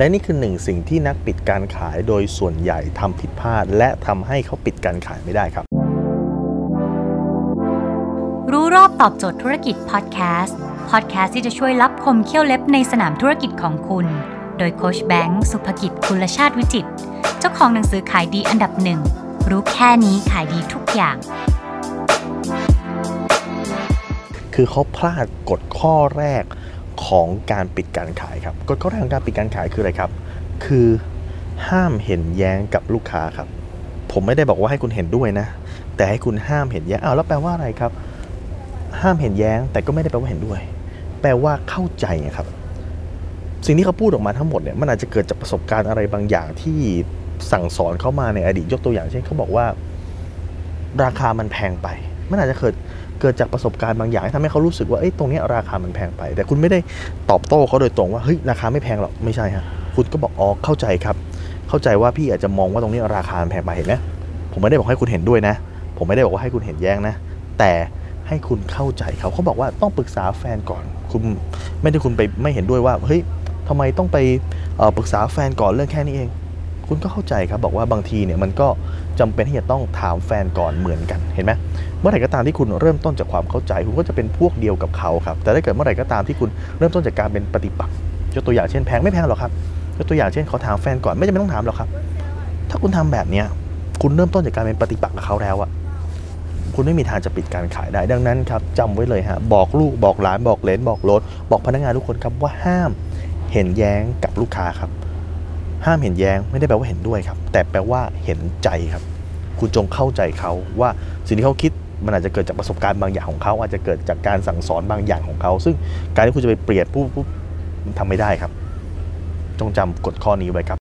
และนี่คือหนึ่งสิ่งที่นักปิดการขายโดยส่วนใหญ่ทำผิดพลาดและทำให้เขาปิดการขายไม่ได้ครับรู้รอบตอบโจทย์ธุรกิจพอดแคสต์ที่จะช่วยลับคมเขี้ยวเล็บในสนามธุรกิจของคุณโดยโค้ชแบงค์สุภกิจกุลชาติวิจิตรเจ้าของหนังสือขายดีอันดับหนึ่งรู้แค่นี้ขายดีทุกอย่างคือเขาพลาดกฎข้อแรกของการปิดการขายครับกฎข้อแรกของการปิดการขายคืออะไรครับคือห้ามเห็นแย้งกับลูกค้าครับผมไม่ได้บอกว่าให้คุณเห็นด้วยนะแต่ให้คุณห้ามเห็นแย้งแล้วแปลว่าอะไรครับห้ามเห็นแย้งแต่ก็ไม่ได้แปลว่าเห็นด้วยแปลว่าเข้าใจครับสิ่งที่เขาพูดออกมาทั้งหมดเนี่ยมันอาจจะเกิดจากประสบการณ์อะไรบางอย่างที่สั่งสอนเขามาในอดีตยกตัวอย่างเช่นเขาบอกว่าราคามันแพงไปมันอาจจะเกิดจากประสบการณ์บางอย่างที่ทำให้เขารู้สึกว่าตรงนี้ราคามันแพงไปแต่คุณไม่ได้ตอบโต้เขาโดยตรงว่าเฮ้ยราคาไม่แพงหรอกไม่ใช่ฮะคุณก็บอกอ๋อเข้าใจครับเข้าใจว่าพี่อาจจะมองว่าตรงนี้ราคามันแพงไปเห็นไหมผมไม่ได้บอกให้คุณเห็นด้วยนะผมไม่ได้บอกว่าให้คุณเห็นแย้งนะแต่ให้คุณเข้าใจเขาบอกว่าต้องปรึกษาแฟนก่อนคุณไม่ได้คุณไปไม่เห็นด้วยว่าเฮ้ยทำไมต้องไปปรึกษาแฟนก่อนเรื่องแค่นี้เองคุณก็เข้าใจครับบอกว่าบางทีเนี่ยมันก็จำเป็นที่จะต้องถามแฟนก่อนเหมือนกันเห็นไหมเมื่อไหร่ก็ตามที่คุณเริ่มต้นจากความเข้าใจคุณก็จะเป็นพวกเดียวกับเขาครับแต่ถ้าเกิดเมื่อไหร่ก็ตามที่คุณเริ่มต้นจากการเป็นปฏิปักษ์ยกตัวอย่างเช่นแพงไม่แพงหรอกครับยกตัวอย่างเช่นขอถามแฟนก่อนไม่จำเป็นต้องถามหรอกครับถ้าคุณทำแบบนี้คุณเริ่มต้นจากการเป็นปฏิปักษ์กับเขาแล้วอะคุณไม่มีทางจะปิดการขายได้ดังนั้นครับจำไว้เลยฮะบอกลูกบอกหลานบอกเลนบอกรถบอกพนักงานทุกคนครับว่าห้ามเห็นแย้งกับลูกค้าครับห้ามเห็นแย้งไม่ได้แปลว่าเห็นด้วยครับแต่แปลว่าเห็นใจครับคุณจงเข้าใจเขาว่าสิ่งที่เขาคิดมันอาจจะเกิดจากประสบการณ์บางอย่างของเขาอาจจะเกิดจากการสั่งสอนบางอย่างของเขาซึ่งการที่คุณจะไปเปลี่ยนปุ๊บมันทำไม่ได้ครับจงจำกฎข้อนี้ไว้ครับ